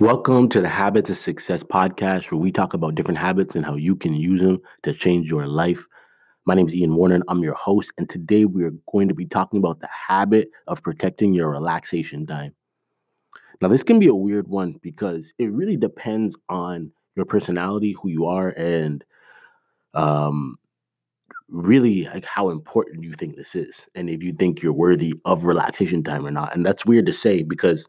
Welcome to the Habits of Success podcast, where we talk about different habits and how you can use them to change your life. My name is Ian Warner, and I'm your host, and today we are going to be talking about the habit of protecting your relaxation time. Now, this can be a weird one because it really depends on your personality, who you are, and really like how important you think this is, and if you think you're worthy of relaxation time or not. And that's weird to say because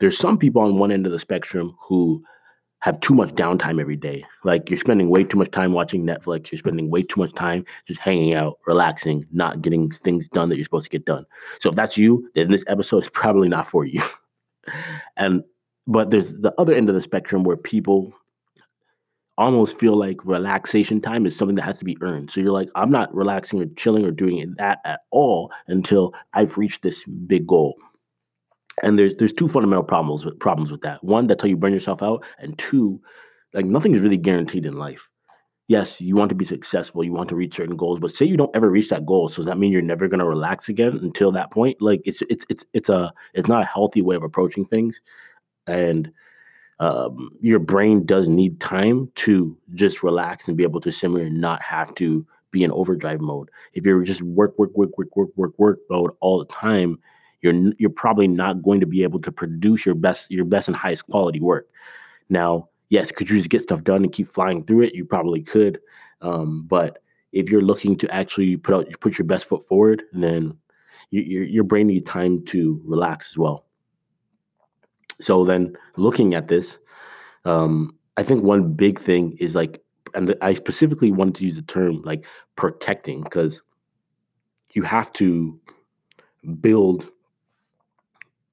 there's some people on one end of the spectrum who have too much downtime every day. Like, you're spending way too much time watching Netflix. You're spending way too much time just hanging out, relaxing, not getting things done that you're supposed to get done. So if that's you, then this episode is probably not for you. But there's the other end of the spectrum where people almost feel like relaxation time is something that has to be earned. So you're like, I'm not relaxing or chilling or doing that at all until I've reached this big goal. And there's two fundamental problems with that. One, that's how you burn yourself out. And two, like, nothing's really guaranteed in life. Yes, you want to be successful. You want to reach certain goals. But say you don't ever reach that goal. So does that mean you're never going to relax again until that point? Like, it's not a healthy way of approaching things. And your brain does need time to just relax and be able to simmer and not have to be in overdrive mode. If you're just work mode all the time, you're probably not going to be able to produce your best and highest quality work. Now, yes, could you just get stuff done and keep flying through it? You probably could. But if you're looking to actually put your best foot forward, then your brain needs time to relax as well. So then looking at this, I think one big thing is like, and I specifically wanted to use the term like protecting, because you have to build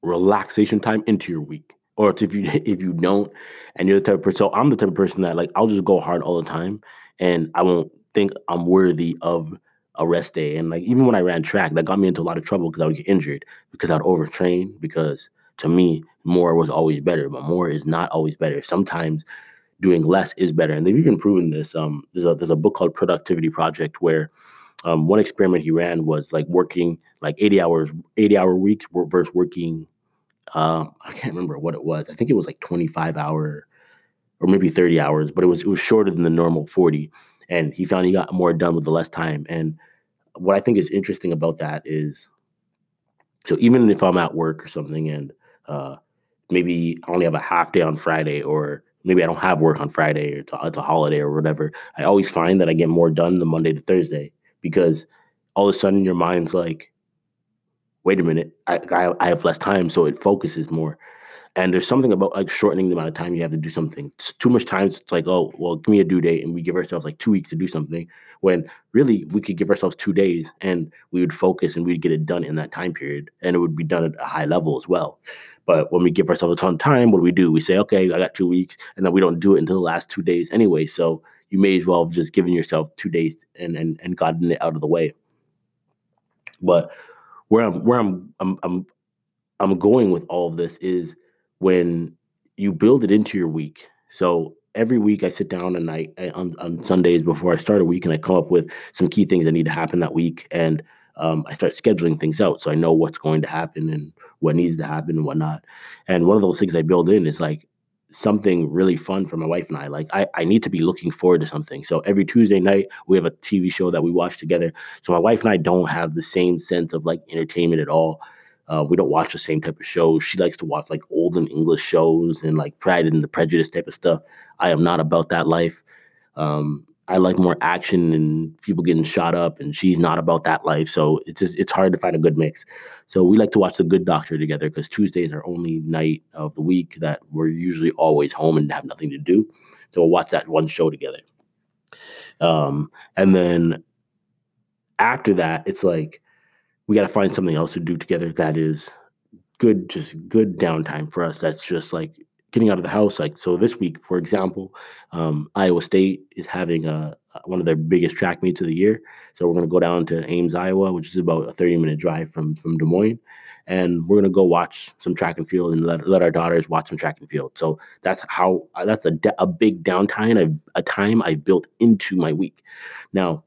relaxation time into your week. Or if you don't, and you're the type of person, so I'm the type of person that, like, I'll just go hard all the time and I won't think I'm worthy of a rest day. And like, even when I ran track, that got me into a lot of trouble because I would get injured because I'd overtrain, because to me, more was always better, but more is not always better. Sometimes doing less is better. And they've even proven this. There's a book called Productivity Project where one experiment he ran was like working like 80-hour weeks versus working, I can't remember what it was. I think it was like 25-hour or maybe 30 hours, but it was shorter than the normal 40. And he found he got more done with the less time. And what I think is interesting about that is, so even if I'm at work or something and maybe I only have a half day on Friday, or maybe I don't have work on Friday, or it's a holiday or whatever, I always find that I get more done the Monday to Thursday, because all of a sudden your mind's like, wait a minute, I have less time, so it focuses more. And there's something about like shortening the amount of time you have to do something. It's too much time, it's like, oh, well, give me a due date, and we give ourselves like 2 weeks to do something, when really we could give ourselves 2 days and we would focus and we'd get it done in that time period, and it would be done at a high level as well. But when we give ourselves a ton of time, what do? We say, okay, I got 2 weeks, and then we don't do it until the last 2 days anyway. So you may as well have just given yourself 2 days and gotten it out of the way. But where I'm going with all of this is, when you build it into your week. So every week I sit down and on Sundays before I start a week, and I come up with some key things that need to happen that week. And I start scheduling things out, so I know what's going to happen and what needs to happen and whatnot. And one of those things I build in is like something really fun for my wife and I. Like, I need to be looking forward to something. So every Tuesday night we have a TV show that we watch together. So my wife and I don't have the same sense of like entertainment at all. We don't watch the same type of shows. She likes to watch like olden English shows and like Pride and the Prejudice type of stuff. I am not about that life. I like more action and people getting shot up, and she's not about that life. So it's hard to find a good mix. So we like to watch The Good Doctor together, because Tuesday is our only night of the week that we're usually always home and have nothing to do. So we'll watch that one show together. And then after that, it's like, we got to find something else to do together that is good, just good downtime for us. That's just like getting out of the house. Like, so this week, for example, Iowa State is having one of their biggest track meets of the year. So we're going to go down to Ames, Iowa, which is about a 30-minute drive from Des Moines. And we're going to go watch some track and field, and let our daughters watch some track and field. So that's a big downtime, a time I've built into my week. Now,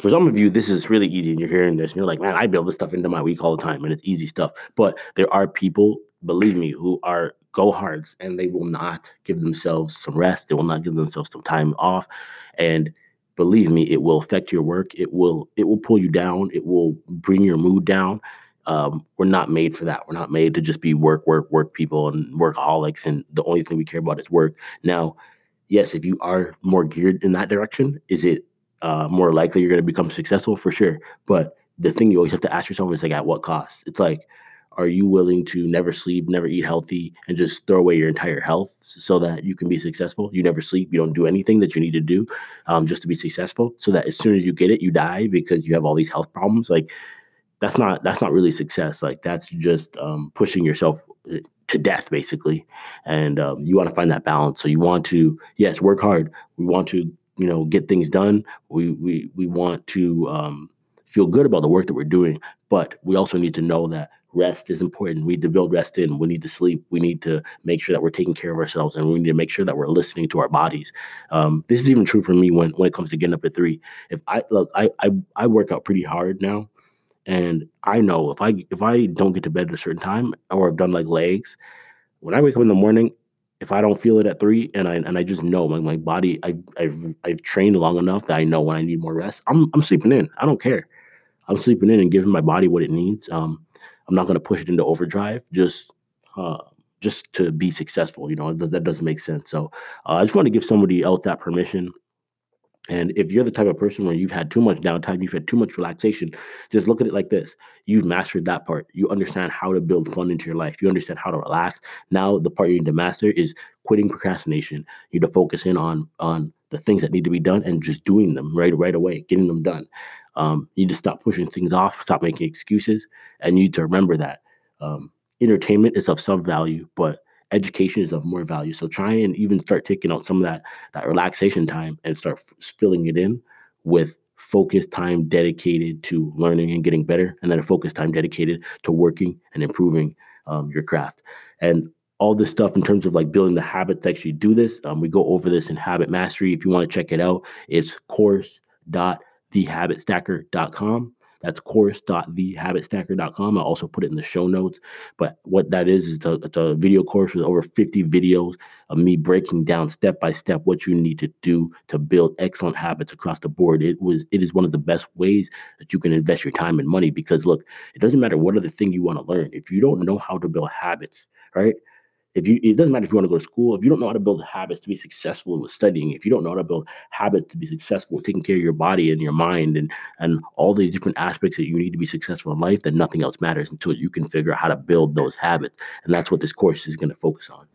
for some of you, this is really easy, and you're hearing this, and you're like, man, I build this stuff into my week all the time, and it's easy stuff. But there are people, believe me, who are go-hards, and they will not give themselves some rest. They will not give themselves some time off. And believe me, it will affect your work. It will pull you down. It will bring your mood down. We're not made for that. We're not made to just be work people and workaholics, and the only thing we care about is work. Now, yes, if you are more geared in that direction, is it more likely you're going to become successful? For sure. But the thing you always have to ask yourself is, like, at what cost? It's like, are you willing to never sleep, never eat healthy, and just throw away your entire health so that you can be successful? You never sleep. You don't do anything that you need to do just to be successful, so that as soon as you get it, you die because you have all these health problems. Like, that's not really success. Like, that's just pushing yourself to death, basically. And you want to find that balance. So you want to, yes, work hard. We want to, get things done. We want to feel good about the work that we're doing, but we also need to know that rest is important. We need to build rest in. We need to sleep. We need to make sure that we're taking care of ourselves, and we need to make sure that we're listening to our bodies. This is even true for me when it comes to getting up at 3. If I work out pretty hard now, and I know if I don't get to bed at a certain time, or I've done like legs, when I wake up in the morning, if I don't feel it at 3, and I just know my body, I've trained long enough that I know when I need more rest, I'm sleeping in. I don't care. I'm sleeping in and giving my body what it needs. I'm not going to push it into overdrive just to be successful. That doesn't make sense. So I just want to give somebody else that permission. And if you're the type of person where you've had too much downtime, you've had too much relaxation, just look at it like this. You've mastered that part. You understand how to build fun into your life. You understand how to relax. Now the part you need to master is quitting procrastination. You need to focus in on the things that need to be done and just doing them right away, getting them done. You need to stop pushing things off, stop making excuses, and you need to remember that entertainment is of some value, but education is of more value. So try and even start taking out some of that relaxation time and start filling it in with focused time dedicated to learning and getting better, and then a focused time dedicated to working and improving your craft. And all this stuff in terms of like building the habit to actually do this, we go over this in Habit Mastery. If you want to check it out, it's course.thehabitstacker.com. That's course.thehabitstacker.com. I'll also put it in the show notes. But what that is it's a video course with over 50 videos of me breaking down step by step what you need to do to build excellent habits across the board. It is one of the best ways that you can invest your time and money, because look, it doesn't matter what other thing you want to learn. If you don't know how to build habits, right? It doesn't matter if you want to go to school. If you don't know how to build habits to be successful with studying, if you don't know how to build habits to be successful with taking care of your body and your mind and all these different aspects that you need to be successful in life, then nothing else matters until you can figure out how to build those habits. And that's what this course is going to focus on.